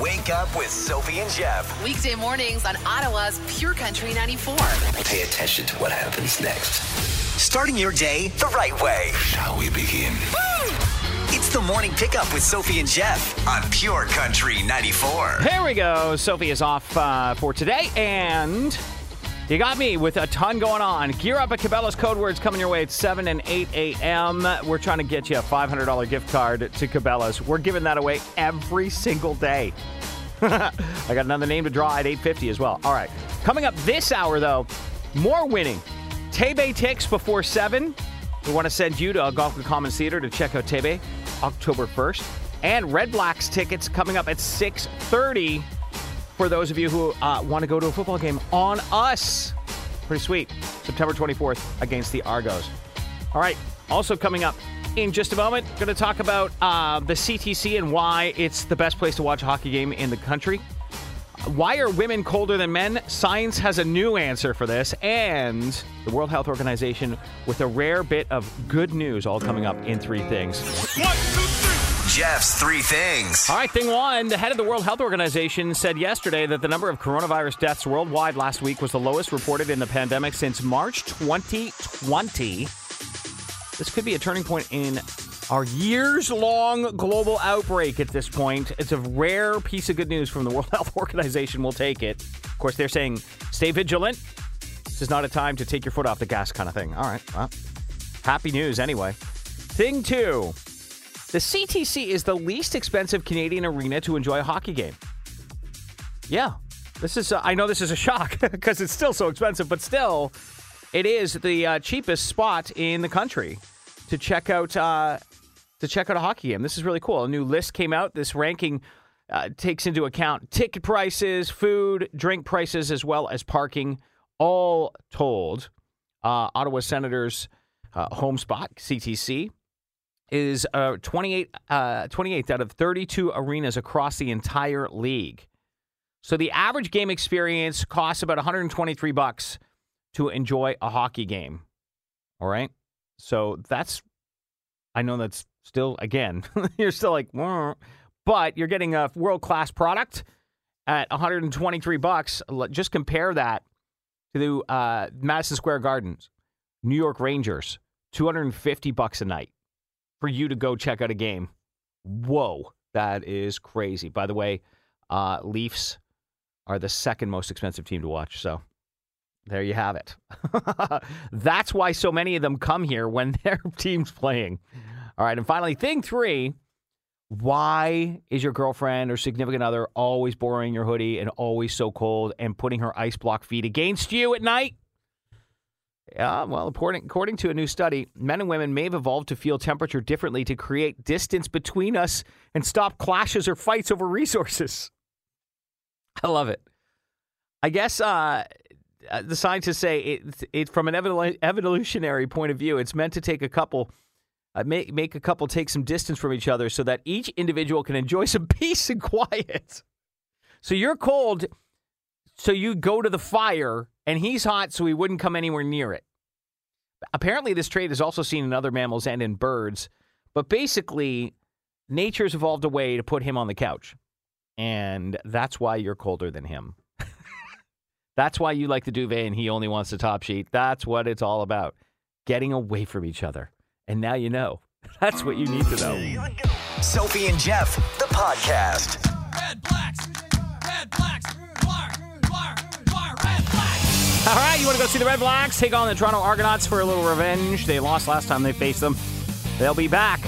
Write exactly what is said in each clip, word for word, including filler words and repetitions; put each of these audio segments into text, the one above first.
Wake up with Sophie and Jeff. Weekday mornings on Ottawa's Pure Country ninety-four. Pay attention to what happens next. Starting your day the right way. Shall we begin? Woo! It's the morning pickup with Sophie and Jeff on Pure Country ninety-four. Here we go. Sophie is off uh, for today, and you got me with a ton going on. Gear up at Cabela's. Code words coming your way at seven and eight a.m. We're trying to get you a five hundred dollars gift card to Cabela's. We're giving that away every single day. I got another name to draw at eight fifty as well. All right. Coming up this hour, though, more winning. Tebey ticks before seven. We want to send you to Algonquin Commons Theatre to check out Tebey October first. And Red Blacks tickets coming up at six thirty. For those of you who uh, want to go to a football game on us. Pretty sweet. September twenty-fourth against the Argos. All right. Also coming up in just a moment, going to talk about uh, the C T C and why it's the best place to watch a hockey game in the country. Why are women colder than men? Science has a new answer for this. And the World Health Organization with a rare bit of good news, all coming up in three things. One, two, three. Jeff's Three Things. All right, thing one. The head of the World Health Organization said yesterday that the number of coronavirus deaths worldwide last week was the lowest reported in the pandemic since March twenty twenty. This could be a turning point in our years-long global outbreak at this point. It's a rare piece of good news from the World Health Organization. We'll take it. Of course, they're saying stay vigilant. This is not a time to take your foot off the gas kind of thing. All right. Well, happy news anyway. Thing two. The C T C is the least expensive Canadian arena to enjoy a hockey game. Yeah, this is. Uh, I know this is a shock because it's still so expensive, but still, it is the uh, cheapest spot in the country to check out uh, to check out a hockey game. This is really cool. A new list came out. This ranking uh, takes into account ticket prices, food, drink prices, as well as parking. All told, uh, Ottawa Senators' uh, home spot, C T C. Is uh, twenty-eighth out of thirty-two arenas across the entire league. So the average game experience costs about one hundred twenty-three bucks to enjoy a hockey game. All right? So that's, I know that's still, again, you're still like, whoa. But you're getting a world-class product at one hundred twenty-three bucks. Just compare that to the uh, Madison Square Garden, New York Rangers, two hundred fifty bucks a night. For you to go check out a game. Whoa, that is crazy. By the way, uh, Leafs are the second most expensive team to watch. So there you have it. That's why so many of them come here when their team's playing. All right, and finally, thing three. Why is your girlfriend or significant other always borrowing your hoodie and always so cold and putting her ice block feet against you at night? Yeah, well, according, according to a new study, men and women may have evolved to feel temperature differently to create distance between us and stop clashes or fights over resources. I love it. I guess uh, the scientists say it, it from an evol- evolutionary point of view, it's meant to take a couple, uh, make, make a couple take some distance from each other so that each individual can enjoy some peace and quiet. So you're cold, so you go to the fire. And he's hot, so he wouldn't come anywhere near it. Apparently, this trait is also seen in other mammals and in birds. But basically, nature's evolved a way to put him on the couch. And that's why you're colder than him. That's why you like the duvet and he only wants the top sheet. That's what it's all about. Getting away from each other. And now you know. That's what you need to know. Sophie and Jeff, the podcast. Red Blacks. Red Blacks. All right, you want to go see the Red Blacks take on the Toronto Argonauts for a little revenge. They lost last time they faced them. They'll be back,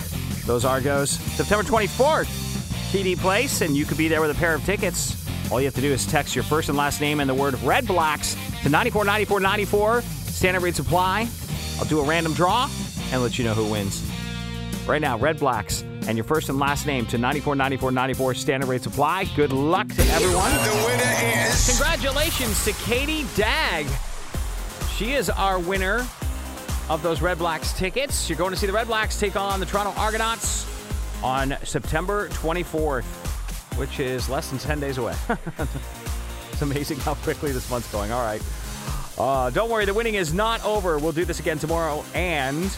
those Argos, September twenty-fourth, T D Place, and you could be there with a pair of tickets. All you have to do is text your first and last name and the word Red Blacks to nine four nine four nine four. Standard rates apply. I'll do a random draw and let you know who wins. Right now, Red Blacks and your first and last name to nine four nine four nine four. Standard rates apply. Good luck to everyone. The winner is... Congratulations to Katie Dagg. She is our winner of those Red Blacks tickets. You're going to see the Red Blacks take on the Toronto Argonauts on September twenty-fourth, which is less than ten days away. It's amazing how quickly this month's going. All right. Uh, don't worry, the winning is not over. We'll do this again tomorrow, and...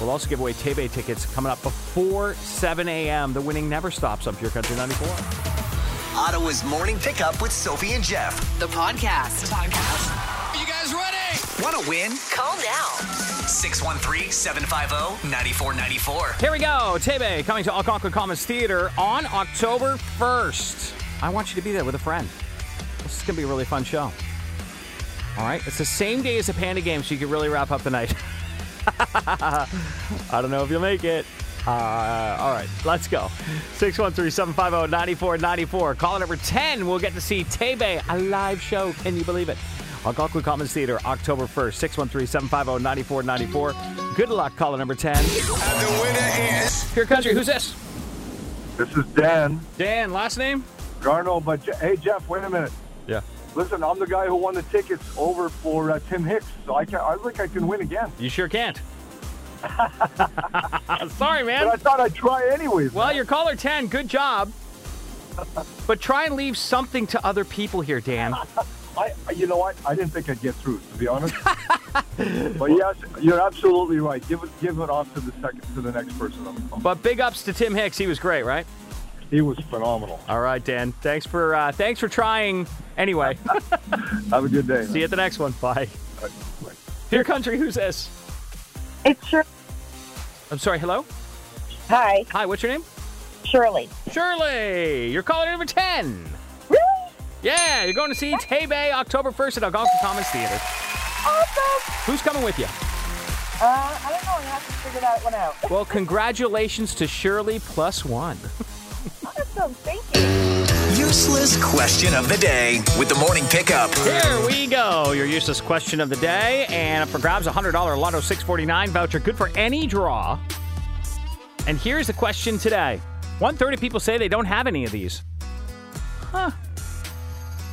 we'll also give away Tebey tickets coming up before seven a.m. The winning never stops on Pure Country ninety-four. Ottawa's Morning Pickup with Sophie and Jeff. The podcast. The podcast. Are you guys ready? Want to win? Call now. six one three, seven five zero, nine four nine four. Here we go. Tebey coming to Algonquin Commons Theatre on October first. I want you to be there with a friend. This is going to be a really fun show. All right. It's the same day as the Panda Games, so you can really wrap up the night. I don't know if you'll make it. Uh, all right. Let's go. six one three, seven five zero, nine four nine four. Caller number ten. We'll get to see Tebey, a live show. Can you believe it? Algonquin Commons Theatre, October first, six one three, seven five zero, nine four nine four. Good luck, caller number ten. And the winner is... Pure Country, who's this? This is Dan. Dan, last name? Garnell, but... Je- hey, Jeff, wait a minute. Yeah. Listen, I'm the guy who won the tickets over for uh, Tim Hicks, so I, can't, I think I can win again. You sure can't. Sorry, man. But I thought I'd try anyways. Well, man. You're caller ten. Good job. But try and leave something to other people here, Dan. I, you know what? I didn't think I'd get through, to be honest. But yes, you're absolutely right. Give it, give it off to the second, to the next person on the phone. But big ups to Tim Hicks. He was great, right? He was phenomenal. All right, Dan. Thanks for, uh, thanks for trying. Anyway, have a good day. See man. You at the next one. Bye. All right. Bye. Dear Country, who's this? It's Shirley. I'm sorry. Hello. Hi. Hi. What's your name? Shirley. Shirley, you're caller number ten. Yeah, you're going to see Tebey October first at Algonquin Commons Theatre. Awesome! Who's coming with you? Uh, I don't know. I have to figure that one out. Well, congratulations to Shirley plus one. Awesome, thank you. Useless question of the day with the morning pickup. Here we go. Your useless question of the day, and up for grabs a one hundred dollars Lotto six forty-nine voucher, good for any draw. And here's the question today: one third of people say they don't have any of these. Huh.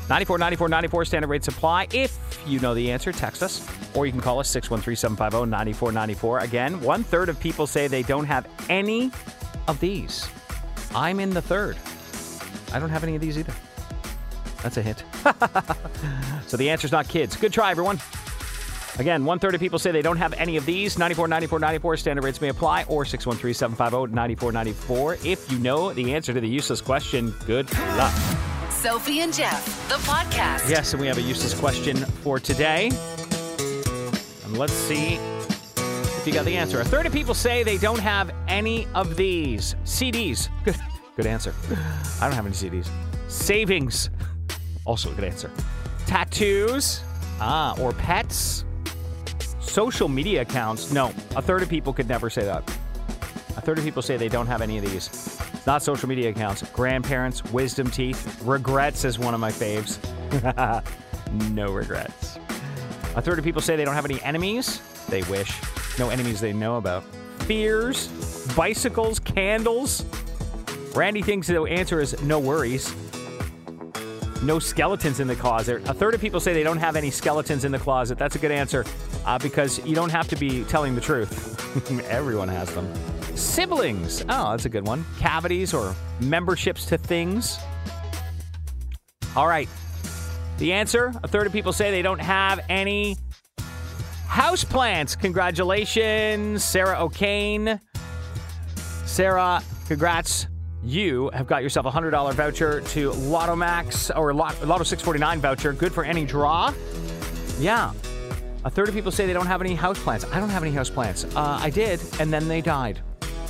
nine four nine four nine four, standard rate supply. If you know the answer, text us, or you can call us six one three, seven five zero, nine four nine four. Again, one third of people say they don't have any of these. I'm in the third. I don't have any of these either. That's a hint. So the answer's not kids. Good try, everyone. Again, one third of people say they don't have any of these. nine four nine four nine four, standard rates may apply, or six one three, seven five zero, nine four nine four. If you know the answer to the useless question, good luck. Sophie and Jeff, the podcast. Yes, and we have a useless question for today. And let's see if you got the answer. A third of people say they don't have any of these. C Ds. Good, good answer. I don't have any C Ds. Savings. Also a good answer. Tattoos. Ah, or pets. Social media accounts. No, a third of people could never say that. A third of people say they don't have any of these. Not social media accounts. Grandparents, wisdom teeth. Regrets is one of my faves. No regrets. A third of people say they don't have any enemies. They wish. No enemies they know about. Fears, bicycles, candles. Randy thinks the answer is no worries. No skeletons in the closet. A third of people say they don't have any skeletons in the closet. That's a good answer uh, because you don't have to be telling the truth. Everyone has them. Siblings. Oh, that's a good one. Cavities or memberships to things. All right. The answer, a third of people say they don't have any houseplants. Congratulations, Sarah O'Kane. Sarah, congrats. You have got yourself a one hundred dollars voucher to Lotto Max or Lotto six forty-nine voucher. Good for any draw. Yeah. A third of people say they don't have any houseplants. I don't have any houseplants. Uh, I did, and then they died.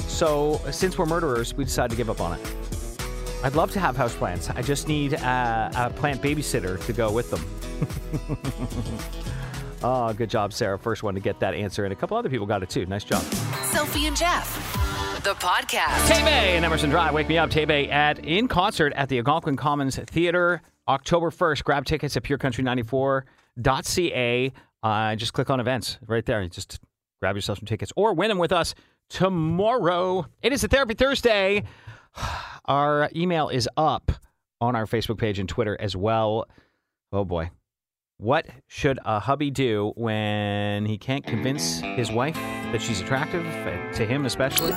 So since we're murderers, we decided to give up on it. I'd love to have houseplants. I just need a, a plant babysitter to go with them. Oh, good job, Sarah. First one to get that answer. And a couple other people got it, too. Nice job. Sophie and Jeff, the podcast. Tebey and Emerson Drive. Wake me up. Tebey at in concert at the Algonquin Commons Theatre, October first. Grab tickets at pure country ninety-four dot c a. Uh, just click on events right there. You just grab yourself some tickets or win them with us. Tomorrow, it is a Therapy Thursday. Our email is up on our Facebook page and Twitter as well. Oh, boy. What should a hubby do when he can't convince his wife that she's attractive, to him especially?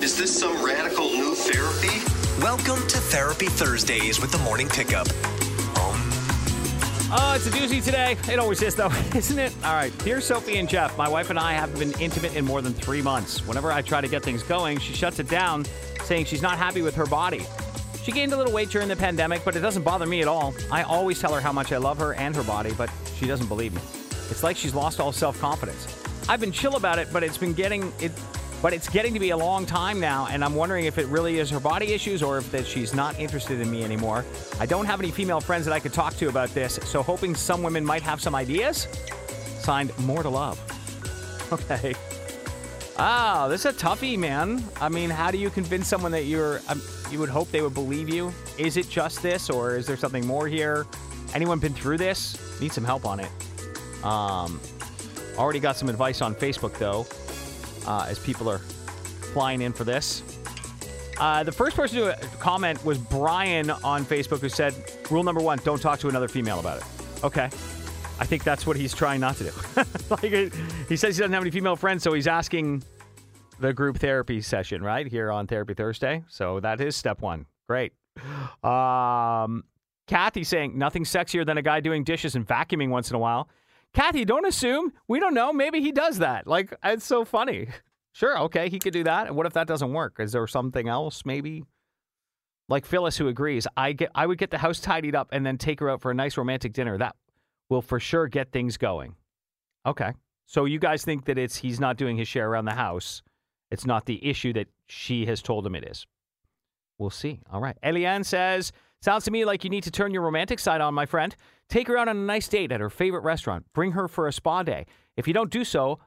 Is this some radical new therapy? Welcome to Therapy Thursdays with the Morning Pickup. Oh, it's a doozy today. It always is, though, isn't it? All right. Dear Sophie and Jeff, my wife and I haven't been intimate in more than three months. Whenever I try to get things going, she shuts it down, saying she's not happy with her body. She gained a little weight during the pandemic, but it doesn't bother me at all. I always tell her how much I love her and her body, but she doesn't believe me. It's like she's lost all self-confidence. I've been chill about it, but it's been getting it, but it's getting to be a long time now, and I'm wondering if it really is her body issues or if that she's not interested in me anymore. I don't have any female friends that I could talk to about this, so hoping some women might have some ideas. Signed, More to Love. Okay. Ah, this is a toughie, man. I mean, how do you convince someone that you're, um, you would hope they would believe you? Is it just this, or is there something more here? Anyone been through this? Need some help on it. Um, already got some advice on Facebook, though, uh, as people are flying in for this. Uh, the first person to comment was Brian on Facebook, who said, rule number one, don't talk to another female about it. Okay. I think that's what he's trying not to do. Like, he says he doesn't have any female friends, so he's asking the group therapy session, right, here on Therapy Thursday. So that is step one. Great. Um, Kathy saying, nothing sexier than a guy doing dishes and vacuuming once in a while. Kathy, don't assume. We don't know. Maybe he does that. Like, it's so funny. Sure, okay, he could do that. What if that doesn't work? Is there something else, maybe? Like Phyllis, who agrees, I get, I would get the house tidied up and then take her out for a nice romantic dinner. That will for sure get things going. Okay. So you guys think that it's he's not doing his share around the house. It's not the issue that she has told him it is. We'll see. All right. Eliane says, sounds to me like you need to turn your romantic side on, my friend. Take her out on a nice date at her favorite restaurant. Bring her for a spa day. If you don't do so,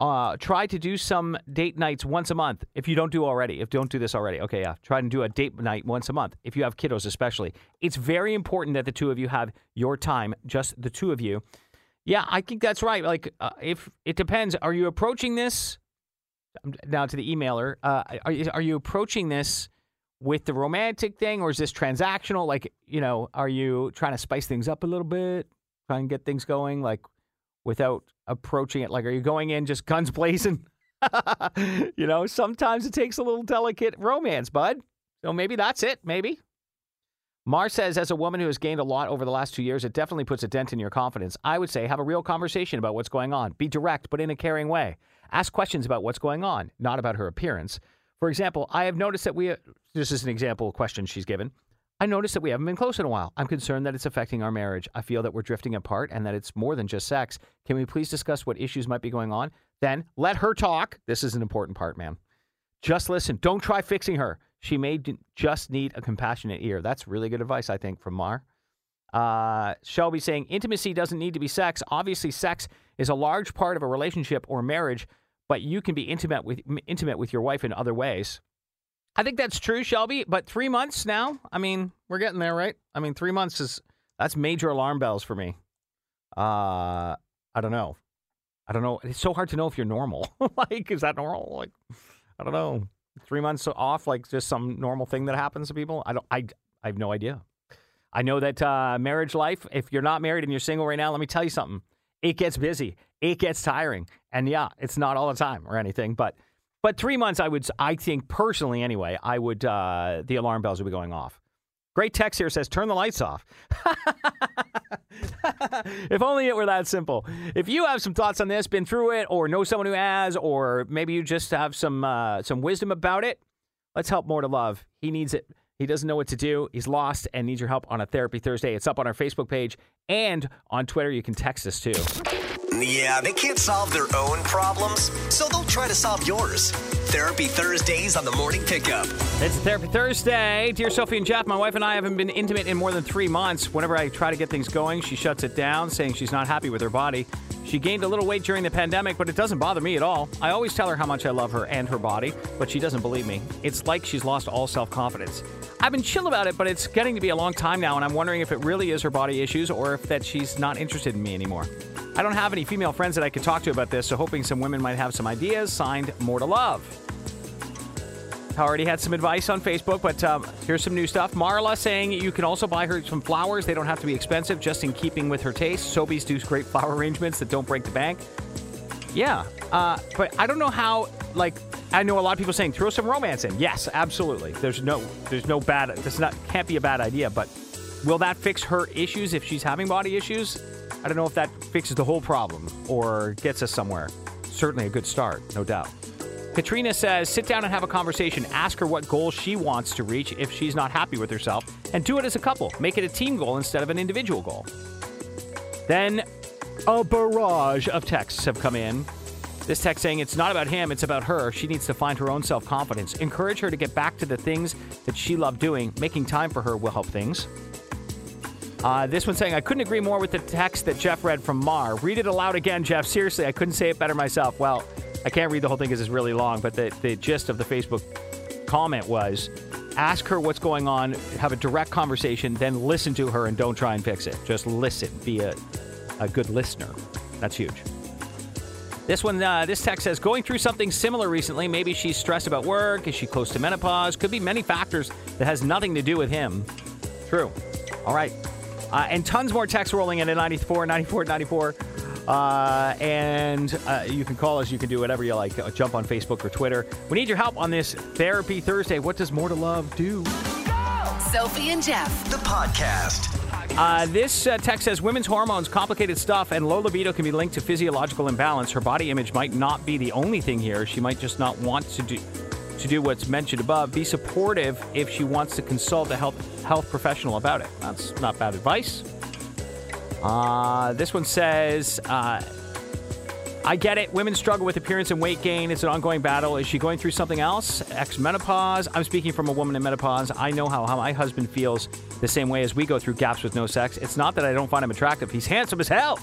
uh, try to do some date nights once a month. If you don't do already. If don't do this already. Okay, yeah. Try and do a date night once a month. If you have kiddos especially. It's very important that the two of you have your time. Just the two of you. Yeah, I think that's right. Like, uh, if it depends. Are you approaching this? Now to the emailer. Uh, are, are you approaching this with the romantic thing, or is this transactional? Like, you know, are you trying to spice things up a little bit? Try and get things going, like, without approaching it. Like, are you going in just guns blazing? You know, sometimes it takes a little delicate romance, bud. So maybe that's it, maybe. Mar says, as a woman who has gained a lot over the last two years, it definitely puts a dent in your confidence. I would say have a real conversation about what's going on. Be direct, but in a caring way. Ask questions about what's going on, not about her appearance. For example, I have noticed that we, this is an example question she's given. I noticed that we haven't been close in a while. I'm concerned that it's affecting our marriage. I feel that we're drifting apart and that it's more than just sex. Can we please discuss what issues might be going on? Then let her talk. This is an important part, man. Just listen. Don't try fixing her. She may just need a compassionate ear. That's really good advice, I think, from Mar. Uh, Shelby saying, intimacy doesn't need to be sex. Obviously, sex is a large part of a relationship or marriage, but you can be intimate with intimate with your wife in other ways. I think that's true, Shelby, but three months now? I mean, we're getting there, right? I mean, three months is, that's major alarm bells for me. Uh, I don't know. I don't know. It's so hard to know if you're normal. Like, is that normal? Like, I don't know. Three months off, like just some normal thing that happens to people? I don't, I, I have no idea. I know that uh, marriage life, if you're not married and you're single right now, let me tell you something. It gets busy. It gets tiring. And yeah, it's not all the time or anything, but but three months, I would, I think personally anyway, I would, uh, the alarm bells would be going off. Great text here says, turn the lights off. If only it were that simple. If you have some thoughts on this, been through it, or know someone who has, or maybe you just have some uh, some wisdom about it, let's help More to Love. He needs it. He doesn't know what to do. He's lost and needs your help on a Therapy Thursday. It's up on our Facebook page and on Twitter. You can text us too. Yeah, they can't solve their own problems, so they'll try to solve yours. Therapy Thursdays on the Morning Pickup. It's Therapy Thursday. Dear Sophie and Jeff, my wife and I haven't been intimate in more than three months. Whenever I try to get things going, she shuts it down, saying she's not happy with her body. She gained a little weight during the pandemic, but it doesn't bother me at all. I always tell her how much I love her and her body, but she doesn't believe me. It's like she's lost all self-confidence. I've been chill about it, but it's getting to be a long time now, and I'm wondering if it really is her body issues or if that she's not interested in me anymore. I don't have any female friends that I could talk to about this, so hoping some women might have some ideas. Signed, More to Love. I already had some advice on Facebook, but um, here's some new stuff. Marla saying you can also buy her some flowers. They don't have to be expensive, just in keeping with her taste. Sobeys do great flower arrangements that don't break the bank. Yeah, uh, but I don't know how, like, I know a lot of people saying throw some romance in. Yes, absolutely. There's no, there's no bad. This not can't be a bad idea. But will that fix her issues if she's having body issues? I don't know if that fixes the whole problem or gets us somewhere. Certainly a good start, no doubt. Katrina says, sit down and have a conversation. Ask her what goal she wants to reach if she's not happy with herself, and do it as a couple. Make it a team goal instead of an individual goal. Then a barrage of texts have come in. This text saying it's not about him, it's about her. She needs to find her own self-confidence. Encourage her to get back to the things that she loved doing. Making time for her will help things. Uh, this one saying, I couldn't agree more with the text that Jeff read from Mar. Read it aloud again, Jeff. Seriously, I couldn't say it better myself. Well, I can't read the whole thing because it's really long, but the, the gist of the Facebook comment was, ask her what's going on, have a direct conversation, then listen to her and don't try and fix it. Just listen. Be a, a good listener. That's huge. This one, uh, this text says, going through something similar recently. Maybe she's stressed about work. Is she close to menopause? Could be many factors that has nothing to do with him. True. All right. Uh, and tons more texts rolling in at ninety-four, ninety-four, ninety-four. Uh, and uh, you can call us. You can do whatever you like. Jump on Facebook or Twitter. We need your help on this Therapy Thursday. What does More to Love do? Sophie and Jeff, the podcast. Uh, this uh, text says, women's hormones, complicated stuff, and low libido can be linked to physiological imbalance. Her body image might not be the only thing here. She might just not want to do to do what's mentioned above. Be supportive if she wants to consult a health, health professional about it. That's not bad advice. Uh, this one says, uh, I get it. Women struggle with appearance and weight gain. It's an ongoing battle. Is she going through something else? Ex-menopause? I'm speaking from a woman in menopause. I know how, how my husband feels the same way as we go through gaps with no sex. It's not that I don't find him attractive. He's handsome as hell.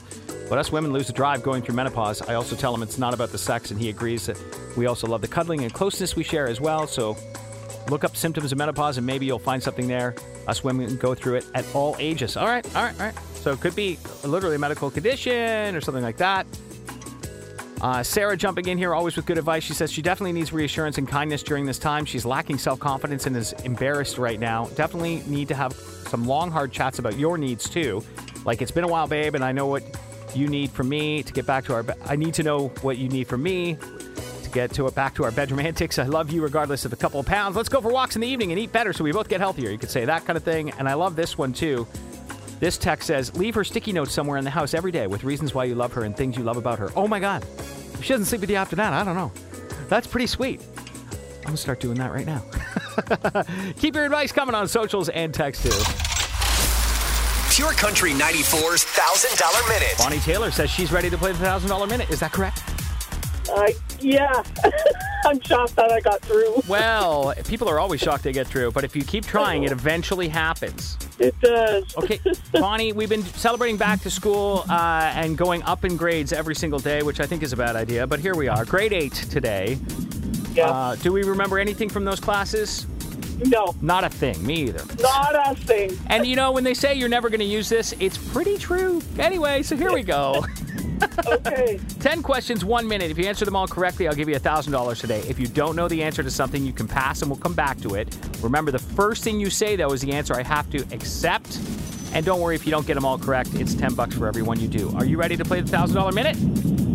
But us women lose the drive going through menopause. I also tell him it's not about the sex, and he agrees that we also love the cuddling and closeness we share as well. So look up symptoms of menopause, and maybe you'll find something there. Us women go through it at all ages. All right, all right, all right. So it could be literally a medical condition or something like that. Uh, Sarah jumping in here, always with good advice. She says she definitely needs reassurance and kindness during this time. She's lacking self-confidence and is embarrassed right now. Definitely need to have some long, hard chats about your needs, too. Like, it's been a while, babe, and I know what you need from me to get back to our... Be- I need to know what you need from me to get to it back to our bedroom antics. I love you regardless of a couple of pounds. Let's go for walks in the evening and eat better so we both get healthier. You could say that kind of thing. And I love this one, too. This text says, leave her sticky notes somewhere in the house every day with reasons why you love her and things you love about her. Oh, my God. If she doesn't sleep with you after that, I don't know. That's pretty sweet. I'm going to start doing that right now. Keep your advice coming on socials and text, too. Pure Country ninety-four's one thousand dollars Minute. Bonnie Taylor says she's ready to play the one thousand dollars Minute. Is that correct? Uh, yeah. I'm shocked that I got through. Well, people are always shocked they get through, but if you keep trying, it eventually happens. It does. Okay, Bonnie, we've been celebrating back to school uh, and going up in grades every single day, which I think is a bad idea, but here we are. Grade eight today. Yeah. Uh, do we remember anything from those classes? No. Not a thing. Me either. Not a thing. And you know, when they say you're never going to use this, it's pretty true. Anyway, so here we go. Okay. ten questions, one minute. If you answer them all correctly, I'll give you one thousand dollars today. If you don't know the answer to something, you can pass and we'll come back to it. Remember, the first thing you say, though, is the answer I have to accept. And don't worry if you don't get them all correct. It's ten bucks for every one you do. Are you ready to play the one thousand dollars Minute?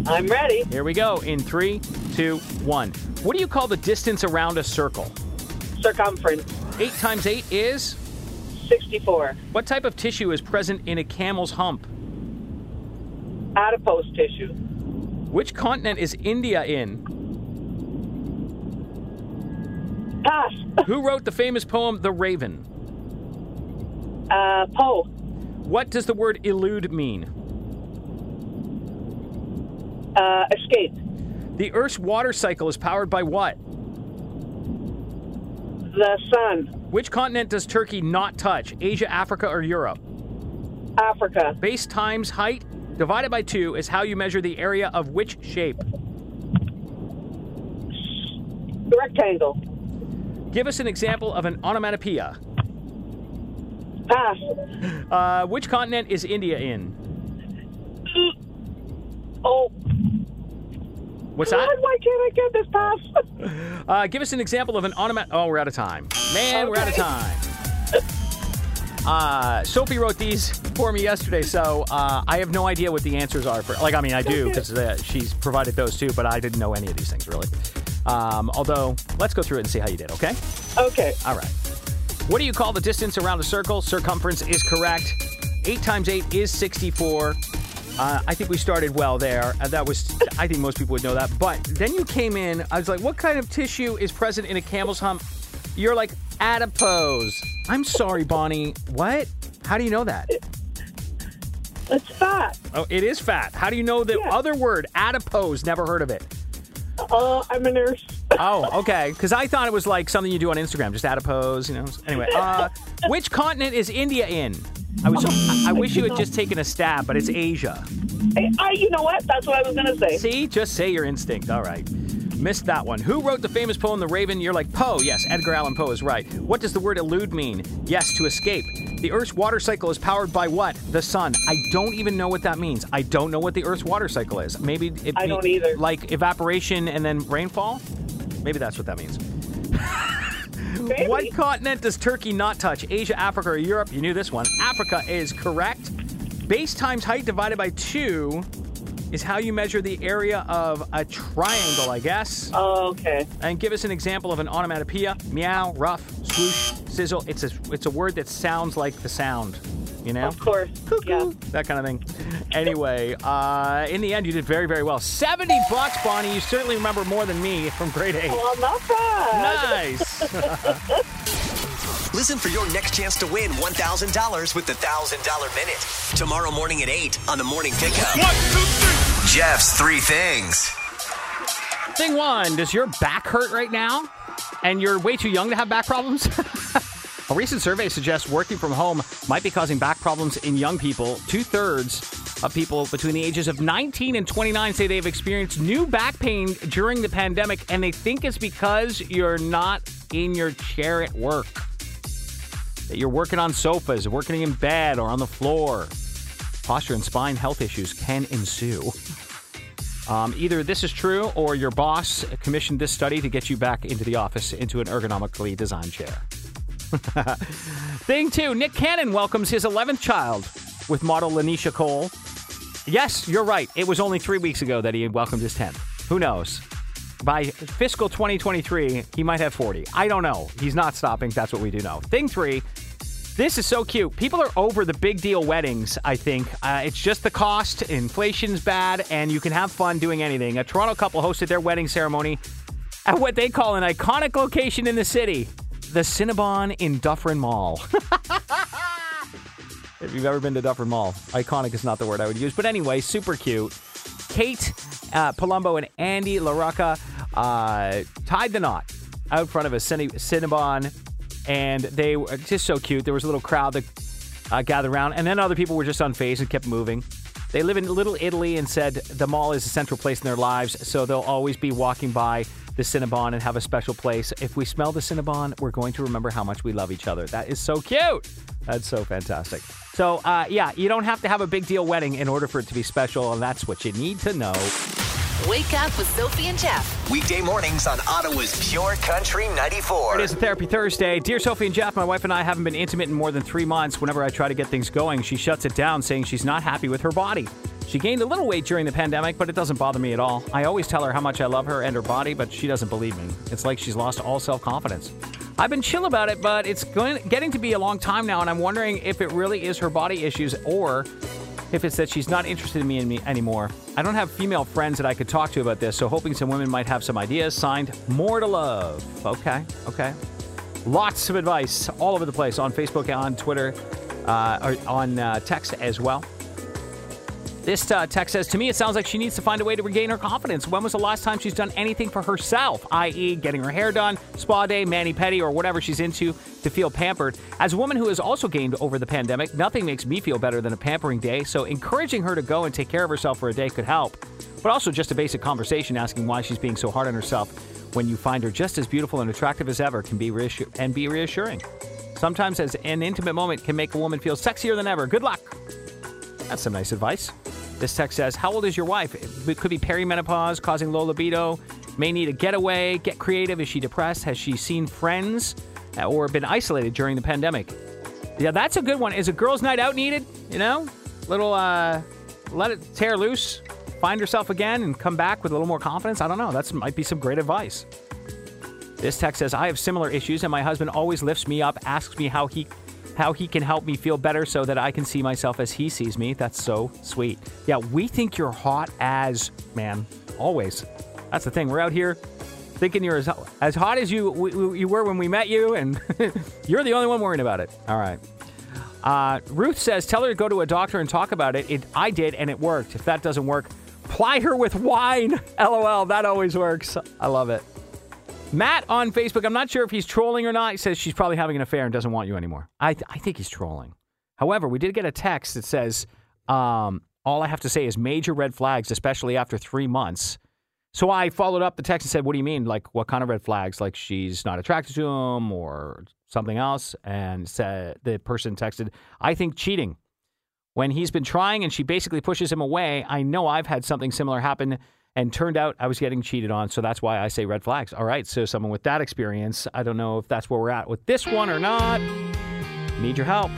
I'm ready. Here we go in three, two, one. What do you call the distance around a circle? Circumference. eight times eight is? sixty-four. What type of tissue is present in a camel's hump? Adipose tissue. Which continent is India in? Pass. Who wrote the famous poem, The Raven? Uh, Poe. What does the word elude mean? Uh, escape. The Earth's water cycle is powered by what? The sun. Which continent does Turkey not touch? Asia, Africa, or Europe? Africa. Base times height divided by two is how you measure the area of which shape? The rectangle. Give us an example of an onomatopoeia. Pass. Uh, which continent is India in? Oh. What's that? God, why can't I get this pass? Uh, give us an example of an onomat... Oh, we're out of time. Man, okay. We're out of time. Uh, Sophie wrote these for me yesterday, so uh, I have no idea what the answers are for. Like, I mean, I do because uh, she's provided those too, but I didn't know any of these things really. Um, although, let's go through it and see how you did. Okay. Okay. All right. What do you call the distance around a circle? Circumference is correct. Eight times eight is sixty-four. Uh, I think we started well there. Uh, that was, I think most people would know that. But then you came in, I was like, what kind of tissue is present in a camel's hump? You're like, adipose. I'm sorry, Bonnie. What? How do you know that? It's fat. Oh, it is fat. How do you know the yeah. other word, adipose? Never heard of it. Oh, uh, I'm a nurse. Oh, okay. Because I thought it was like something you do on Instagram, just adipose, you know. Anyway, uh, which continent is India in? I was. I, I wish you had just taken a stab, but it's Asia. I, I, you know what? That's what I was going to say. See? Just say your instinct. All right. Missed that one. Who wrote the famous poem, The Raven? You're like, Poe. Yes, Edgar Allan Poe is right. What does the word elude mean? Yes, to escape. The Earth's water cycle is powered by what? The sun. I don't even know what that means. I don't know what the Earth's water cycle is. Maybe it I don't either. Like evaporation and then rainfall? Maybe that's what that means. Maybe. What continent does Turkey not touch? Asia, Africa, or Europe? You knew this one. Africa is correct. Base times height divided by two is how you measure the area of a triangle, I guess. Oh, okay. And give us an example of an onomatopoeia. Meow, rough, swoosh, sizzle. It's a, it's a word that sounds like the sound, you know? Of course. Cuckoo. Yeah. That kind of thing. Anyway, uh, in the end, you did very, very well. seventy bucks, Bonnie. You certainly remember more than me from grade eight. Well, not bad. Nice. Listen for your next chance to win one thousand dollars with the one thousand dollar Minute. Tomorrow morning at eight on the Morning Pickup. One, two, three. Jeff's Three Things. Thing one, does your back hurt right now? And you're way too young to have back problems? A recent survey suggests working from home might be causing back problems in young people. Two-thirds of people between the ages of nineteen and twenty-nine say they've experienced new back pain during the pandemic, and they think it's because you're not in your chair at work. That you're working on sofas, working in bed, or on the floor. Posture and spine health issues can ensue. Um, either this is true or your boss commissioned this study to get you back into the office into an ergonomically designed chair. Thing two, Nick Cannon welcomes his eleventh child with model Lanisha Cole. Yes, you're right. It was only three weeks ago that he welcomed his tenth. Who knows? By fiscal twenty twenty-three, he might have forty. I don't know. He's not stopping. That's what we do know. Thing three, this is so cute. People are over the big deal weddings, I think. Uh, it's just the cost. Inflation's bad, and you can have fun doing anything. A Toronto couple hosted their wedding ceremony at what they call an iconic location in the city, the Cinnabon in Dufferin Mall. If you've ever been to Dufferin Mall, iconic is not the word I would use. But anyway, super cute. Kate uh, Palumbo and Andy LaRocca uh, tied the knot out front of a Cinnabon, and they were just so cute. There was a little crowd that uh, gathered around, and then other people were just unfazed and kept moving. They live in Little Italy and said the mall is a central place in their lives, so they'll always be walking by the Cinnabon and have a special place. If we smell the Cinnabon, we're going to remember how much we love each other. That is so cute. That's so fantastic. So, uh, yeah, you don't have to have a big deal wedding in order for it to be special, and that's what you need to know. Wake up with Sophie and Jeff. Weekday mornings on Ottawa's Pure Country ninety-four. It is a Therapy Thursday. Dear Sophie and Jeff, my wife and I haven't been intimate in more than three months. Whenever I try to get things going, she shuts it down, saying she's not happy with her body. She gained a little weight during the pandemic, but it doesn't bother me at all. I always tell her how much I love her and her body, but she doesn't believe me. It's like she's lost all self-confidence. I've been chill about it, but it's going, getting to be a long time now, and I'm wondering if it really is her body issues or if it's that she's not interested in me, in me anymore. I don't have female friends that I could talk to about this, so hoping some women might have some ideas. Signed, More to Love. Okay, okay. Lots of advice all over the place on Facebook, on Twitter, uh, or on uh, text as well. This uh, text says, to me, it sounds like she needs to find a way to regain her confidence. When was the last time she's done anything for herself, that is getting her hair done, spa day, mani-pedi, or whatever she's into to feel pampered? As a woman who has also gained over the pandemic, nothing makes me feel better than a pampering day, so encouraging her to go and take care of herself for a day could help. But also just a basic conversation asking why she's being so hard on herself when you find her just as beautiful and attractive as ever can be reassu- and be reassuring. Sometimes as an intimate moment can make a woman feel sexier than ever. Good luck. That's some nice advice. This text says, how old is your wife? It could be perimenopause, causing low libido, may need a getaway, get creative. Is she depressed? Has she seen friends or been isolated during the pandemic? Yeah, that's a good one. Is a girls' night out needed? You know, little, uh, let it tear loose, find herself again and come back with a little more confidence. I don't know. That might be some great advice. This text says, I have similar issues and my husband always lifts me up, asks me how he how he can help me feel better so that I can see myself as he sees me. That's so sweet. Yeah, we think you're hot as, man, always. That's the thing. We're out here thinking you're as, as hot as you we, you were when we met you, and you're the only one worrying about it. All right. Uh, Ruth says, tell her to go to a doctor and talk about it. it. I did, and it worked. If that doesn't work, ply her with wine. LOL, that always works. I love it. Matt on Facebook, I'm not sure if he's trolling or not. He says she's probably having an affair and doesn't want you anymore. I, th- I think he's trolling. However, we did get a text that says, um, all I have to say is major red flags, especially after three months. So I followed up the text and said, what do you mean? Like, what kind of red flags? Like, she's not attracted to him or something else? And said, the person texted, I think cheating. When he's been trying and she basically pushes him away, I know I've had something similar happen and turned out I was getting cheated on, so that's why I say red flags. All right, so someone with that experience, I don't know if that's where we're at with this one or not. Need your help.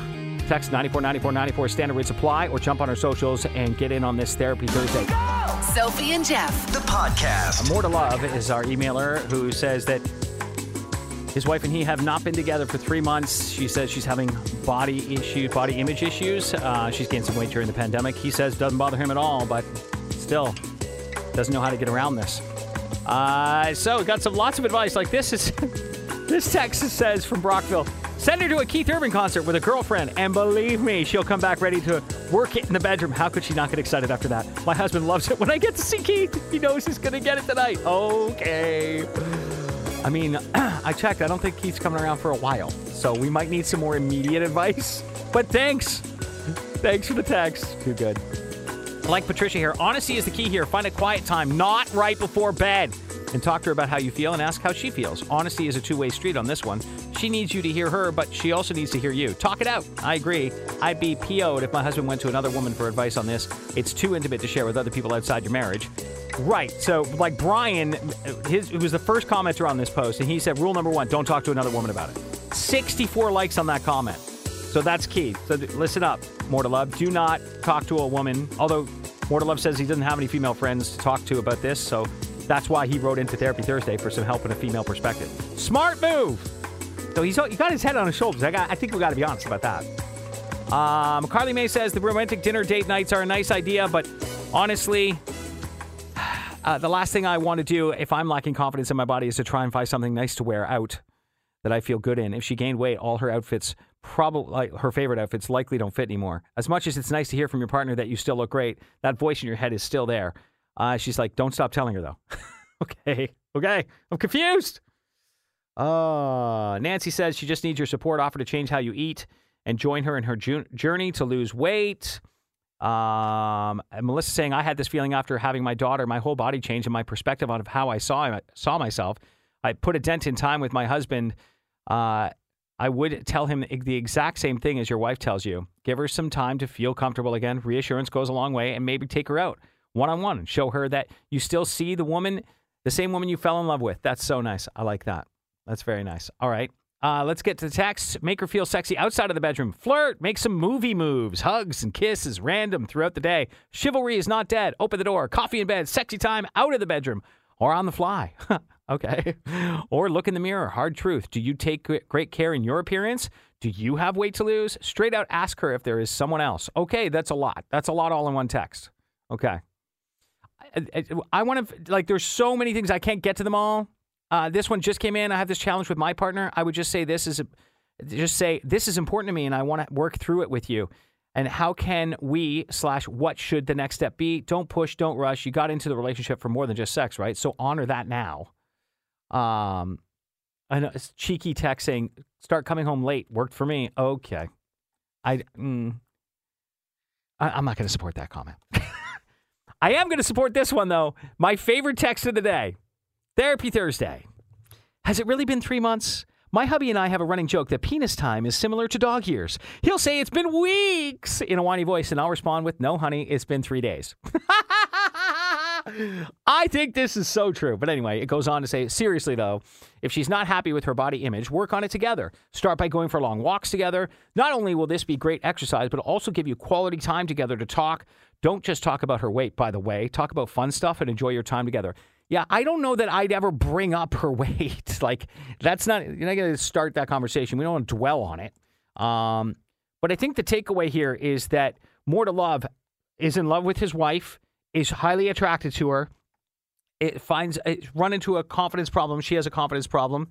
Text nine four nine four nine four standard rate supply or jump on our socials and get in on this Therapy Thursday. Sophie and Jeff, the podcast. More to Love is our emailer who says that his wife and he have not been together for three months. She says she's having body issues, body image issues. Uh, she's gained some weight during the pandemic. He says it doesn't bother him at all, but still doesn't know how to get around this. Uh, so we got some lots of advice. Like this is this text says from Brockville. Send her to a Keith Urban concert with a girlfriend, and believe me, she'll come back ready to work it in the bedroom. How could she not get excited after that? My husband loves it when I get to see Keith. He knows he's going to get it tonight. Okay. I mean, I checked. I don't think Keith's coming around for a while, so we might need some more immediate advice. But thanks. Thanks for the text. Too good. Like Patricia here, honesty is the key here. Find a quiet time, not right before bed, and talk to her about how you feel and ask how she feels. Honesty is a two-way street on this one. She needs you to hear her, but she also needs to hear you. Talk it out. I agree. I'd be P O'd if my husband went to another woman for advice on this. It's too intimate to share with other people outside your marriage. Right. So, like Brian, his who was the first commenter on this post, and he said, rule number one, don't talk to another woman about it. sixty-four likes on that comment. So that's key. So listen up, More to Love. Do not talk to a woman. Although More to Love says he doesn't have any female friends to talk to about this. So that's why he wrote into Therapy Thursday for some help in a female perspective. Smart move. So he's he got his head on his shoulders. I, got, I think we got to be honest about that. Um, Carly Mae says the romantic dinner date nights are a nice idea, but honestly, uh, the last thing I want to do if I'm lacking confidence in my body is to try and find something nice to wear out that I feel good in. If she gained weight, all her outfits, probably like her favorite outfits, likely don't fit anymore. As much as it's nice to hear from your partner that you still look great, that voice in your head is still there. Uh, she's like, don't stop telling her though. okay, okay, I'm confused. Uh, Nancy says she just needs your support. Offer to change how you eat and join her in her ju- journey to lose weight. Um, Melissa saying, I had this feeling after having my daughter. My whole body changed and my perspective on how I saw saw myself. I put a dent in time with my husband. Uh, I would tell him the exact same thing as your wife tells you. Give her some time to feel comfortable again. Reassurance goes a long way, and maybe take her out one-on-one and show her that you still see the woman, the same woman you fell in love with. That's so nice. I like that. That's very nice. All right. Uh, let's get to the text. Make her feel sexy outside of the bedroom. Flirt. Make some movie moves. Hugs and kisses random throughout the day. Chivalry is not dead. Open the door. Coffee in bed. Sexy time out of the bedroom or on the fly. Okay. Or look in the mirror. Hard truth. Do you take great care in your appearance? Do you have weight to lose? Straight out ask her if there is someone else. Okay, that's a lot. That's a lot all in one text. Okay. I, I, I want to, like, there's so many things. I can't get to them all. Uh, this one just came in. I have this challenge with my partner. I would just say this is, a, just say, this is important to me and I want to work through it with you. And how can we slash what should the next step be? Don't push. Don't rush. You got into the relationship for more than just sex, right? So honor that now. Um, I know, it's cheeky text saying, start coming home late. Worked for me. Okay. I, mm, I, I'm not going to support that comment. I am going to support this one, though. My favorite text of the day. Therapy Thursday. Has it really been three months? My hubby and I have a running joke that penis time is similar to dog years. He'll say it's been weeks in a whiny voice, and I'll respond with, no, honey, it's been three days. I think this is so true. But anyway, it goes on to say, seriously, though, if she's not happy with her body image, work on it together. Start by going for long walks together. Not only will this be great exercise, but also give you quality time together to talk. Don't just talk about her weight, by the way. Talk about fun stuff and enjoy your time together. Yeah, I don't know that I'd ever bring up her weight. Like, that's not, you're not going to start that conversation. We don't want to dwell on it. Um, but I think the takeaway here is that More to Love is in love with his wife, is highly attracted to her. It finds it's run into a confidence problem. She has a confidence problem.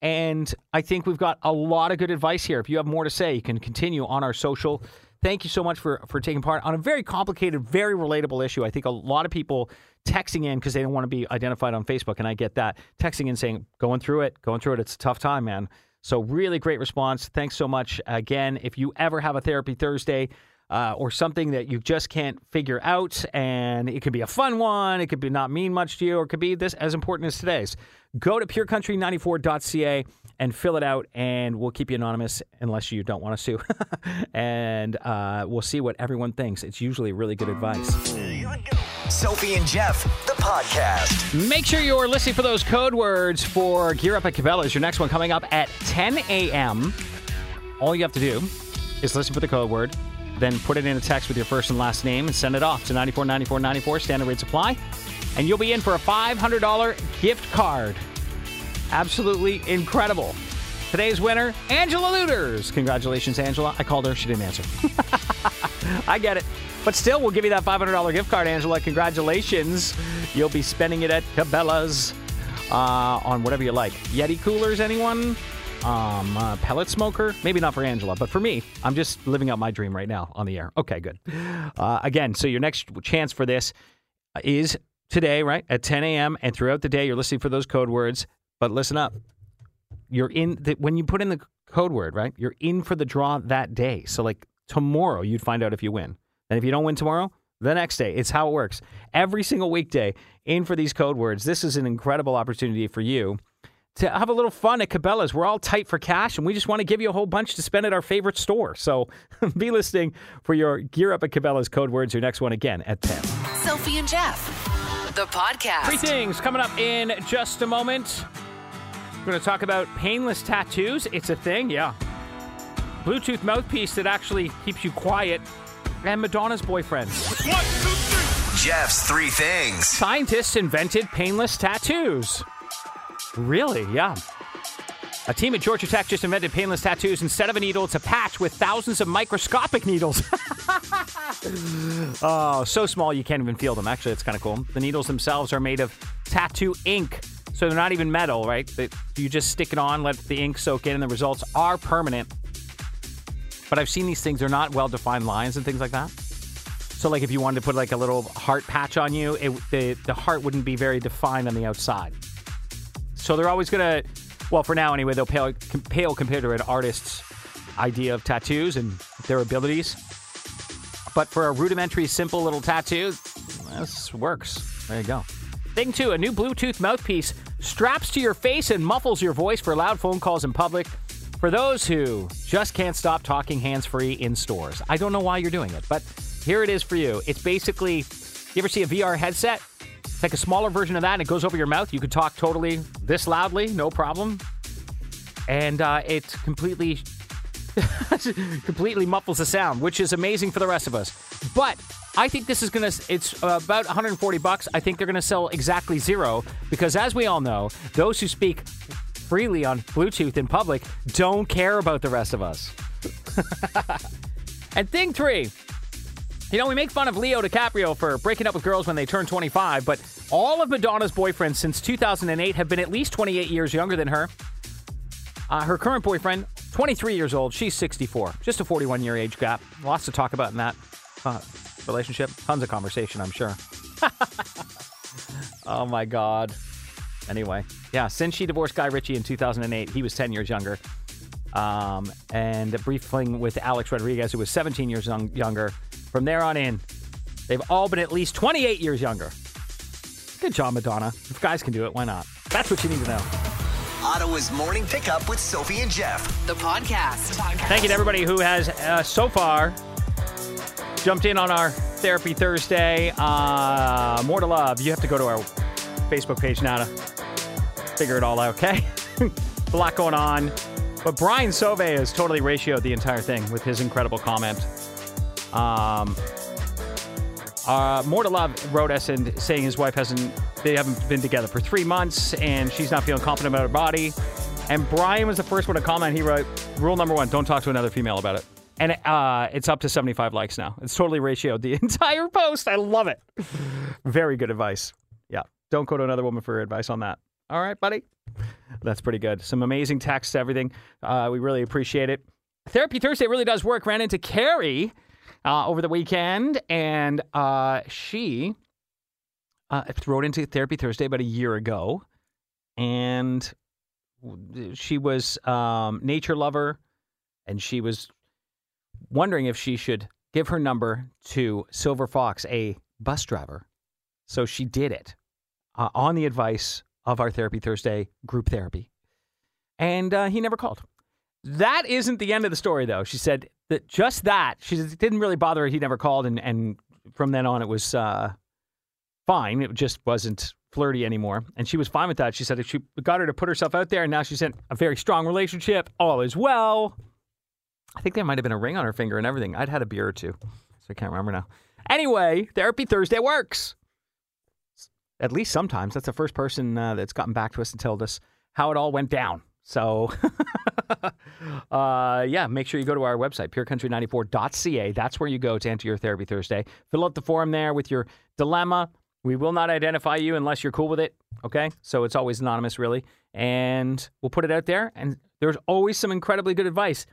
And I think we've got a lot of good advice here. If you have more to say, you can continue on our social. Thank you so much for, for taking part on a very complicated, very relatable issue. I think a lot of people texting in because they don't want to be identified on Facebook, and I get that. Texting in saying, going through it, going through it. It's a tough time, man. So really great response. Thanks so much. Again, if you ever have a Therapy Thursday uh, or something that you just can't figure out, and it could be a fun one, it could be not mean much to you, or it could be this as important as today's, go to pure country ninety-four dot c a and fill it out, and we'll keep you anonymous unless you don't want to sue. And uh, we'll see what everyone thinks. It's usually really good advice. Here we go. Sophie and Jeff, the podcast. Make sure you're listening for those code words for Gear Up at Cabela's. Your next one coming up at ten a.m. All you have to do is listen for the code word, then put it in a text with your first and last name and send it off to ninety-four ninety-four ninety-four, standard rates apply, and you'll be in for a five hundred dollars gift card. Absolutely incredible. Today's winner, Angela Luters. Congratulations, Angela. I called her. She didn't answer. I get it. But still, we'll give you that five hundred dollars gift card, Angela. Congratulations. You'll be spending it at Cabela's uh, on whatever you like. Yeti coolers, anyone? Um, uh, pellet smoker? Maybe not for Angela, but for me. I'm just living out my dream right now on the air. Okay, good. Uh, again, so your next chance for this is today, right, at ten a.m. And throughout the day, you're listening for those code words. But listen up. You're in the, when you put in the code word, right, you're in for the draw that day. So, like, tomorrow you'd find out if you win. And if you don't win tomorrow, the next day. It's how it works. Every single weekday, in for these code words. This is an incredible opportunity for you to have a little fun at Cabela's. We're all tight for cash, and we just want to give you a whole bunch to spend at our favorite store. So be listening for your Gear Up at Cabela's code words. Your next one again at ten. Sophie and Jeff, the podcast. Three things coming up in just a moment. We're going to talk about painless tattoos. It's a thing, yeah. Bluetooth mouthpiece that actually keeps you quiet. And Madonna's boyfriend. One, two, three. Jeff's three things. Scientists invented painless tattoos. Really? Yeah. A team at Georgia Tech just invented painless tattoos. Instead of a needle, it's a patch with thousands of microscopic needles. Oh, so small you can't even feel them. Actually, it's kind of cool. The needles themselves are made of tattoo ink. So they're not even metal, right? They, you just stick it on, let the ink soak in, and the results are permanent. But I've seen these things. They're not well-defined lines and things like that. So, like, if you wanted to put, like, a little heart patch on you, it, the, the heart wouldn't be very defined on the outside. So they're always going to, well, for now anyway, they'll pale, pale compared to an artist's idea of tattoos and their abilities. But for a rudimentary, simple little tattoo, this works. There you go. Thing two, a new Bluetooth mouthpiece straps to your face and muffles your voice for loud phone calls in public. For those who just can't stop talking hands-free in stores. I don't know why you're doing it, but here it is for you. It's basically, you ever see a V R headset? It's like a smaller version of that, and it goes over your mouth. You could talk totally this loudly, no problem. And uh, it completely, completely muffles the sound, which is amazing for the rest of us. But I think this is going to, it's about one hundred forty bucks. I think they're going to sell exactly zero because, as we all know, those who speak freely on Bluetooth in public don't care about the rest of us. And thing three, you know, we make fun of Leo DiCaprio for breaking up with girls when they turn twenty-five, but all of Madonna's boyfriends since two thousand eight have been at least twenty-eight years younger than her. Uh, her current boyfriend, twenty-three years old, she's sixty-four, just a forty-one year age gap. Lots to talk about in that uh, relationship. Tons of conversation, I'm sure. Oh my God. Anyway, yeah, since she divorced Guy Ritchie in two thousand eight, he was ten years younger. Um, and a brief fling with Alex Rodriguez, who was seventeen years young, younger. From there on in, they've all been at least twenty-eight years younger. Good job, Madonna. If guys can do it, why not? That's what you need to know. Ottawa's Morning Pickup with Sophie and Jeff, the podcast. The podcast. Thank you to everybody who has uh, so far jumped in on our Therapy Thursday. Uh, more to love. You have to go to our Facebook page now to figure it all out, okay? A lot going on. But Brian Sauve has totally ratioed the entire thing with his incredible comment. Um, uh, More to Love wrote us and saying his wife hasn't, they haven't been together for three months and she's not feeling confident about her body. And Brian was the first one to comment. He wrote, Rule number one, don't talk to another female about it. And uh, it's up to seventy-five likes now. It's totally ratioed the entire post. I love it. Very good advice. Yeah. Don't go to another woman for advice on that. All right, buddy. That's pretty good. Some amazing texts, everything. Uh, we really appreciate it. Therapy Thursday really does work. Ran into Carrie uh, over the weekend, and uh, she uh, wrote into Therapy Thursday about a year ago. And she was a um, nature lover, and she was wondering if she should give her number to Silver Fox, a bus driver. So she did it uh, on the advice of our Therapy Thursday group therapy. And uh, he never called. That isn't the end of the story, though. She said that just that. She said it didn't really bother her. He never called. And, and from then on, it was uh, fine. It just wasn't flirty anymore. And she was fine with that. She said she got her to put herself out there. And now she's in a very strong relationship. All is well. I think there might have been a ring on her finger and everything. I'd had a beer or two, so I can't remember now. Anyway, Therapy Thursday works. At least sometimes. That's the first person uh, that's gotten back to us and told us how it all went down. So, uh, yeah, make sure you go to our website, pure country ninety-four dot c a. That's where you go to enter your Therapy Thursday. Fill out the form there with your dilemma. We will not identify you unless you're cool with it, okay? So it's always anonymous, really. And we'll put it out there. And there's always some incredibly good advice.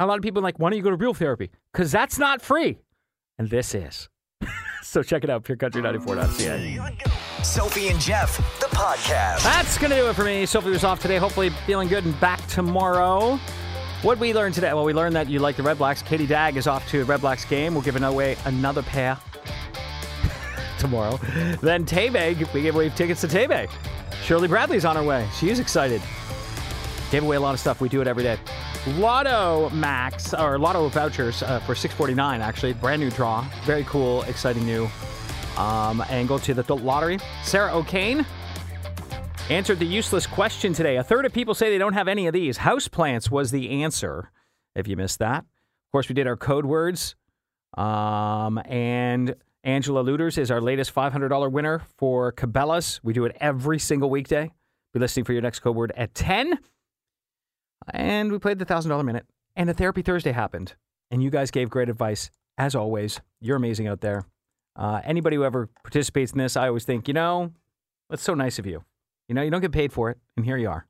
A lot of people are like, why don't you go to real therapy? Because that's not free. And this is. So check it out, pure country ninety-four dot c a. Sophie and Jeff, the podcast. That's going to do it for me. Sophie was off today. Hopefully feeling good and back tomorrow. What we learned today? Well, we learned that you like the Red Blacks. Katie Dagg is off to a Red Blacks game. We'll give away another pair tomorrow. Then Tebey, we gave away tickets to Tebey. Shirley Bradley's on her way. She is excited. Gave away a lot of stuff. We do it every day. Lotto Max, or Lotto vouchers uh, for six forty-nine, actually. Brand new draw. Very cool, exciting new um, angle to the lottery. Sarah O'Kane answered the useless question today. A third of people say they don't have any of these. Houseplants was the answer, if you missed that. Of course, we did our code words. Um, and Angela Luders is our latest five hundred dollars winner for Cabela's. We do it every single weekday. Be listening for your next code word at ten. And we played the one thousand dollars minute, and a Therapy Thursday happened. And you guys gave great advice, as always. You're amazing out there. Uh, anybody who ever participates in this, I always think, you know, that's so nice of you. You know, you don't get paid for it, and here you are.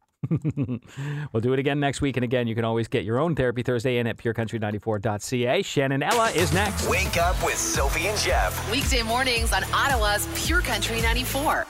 We'll do it again next week, and again, you can always get your own Therapy Thursday in at pure country ninety-four dot c a. Shannonella is next. Wake up with Sophie and Jeff. Weekday mornings on Ottawa's Pure Country ninety-four.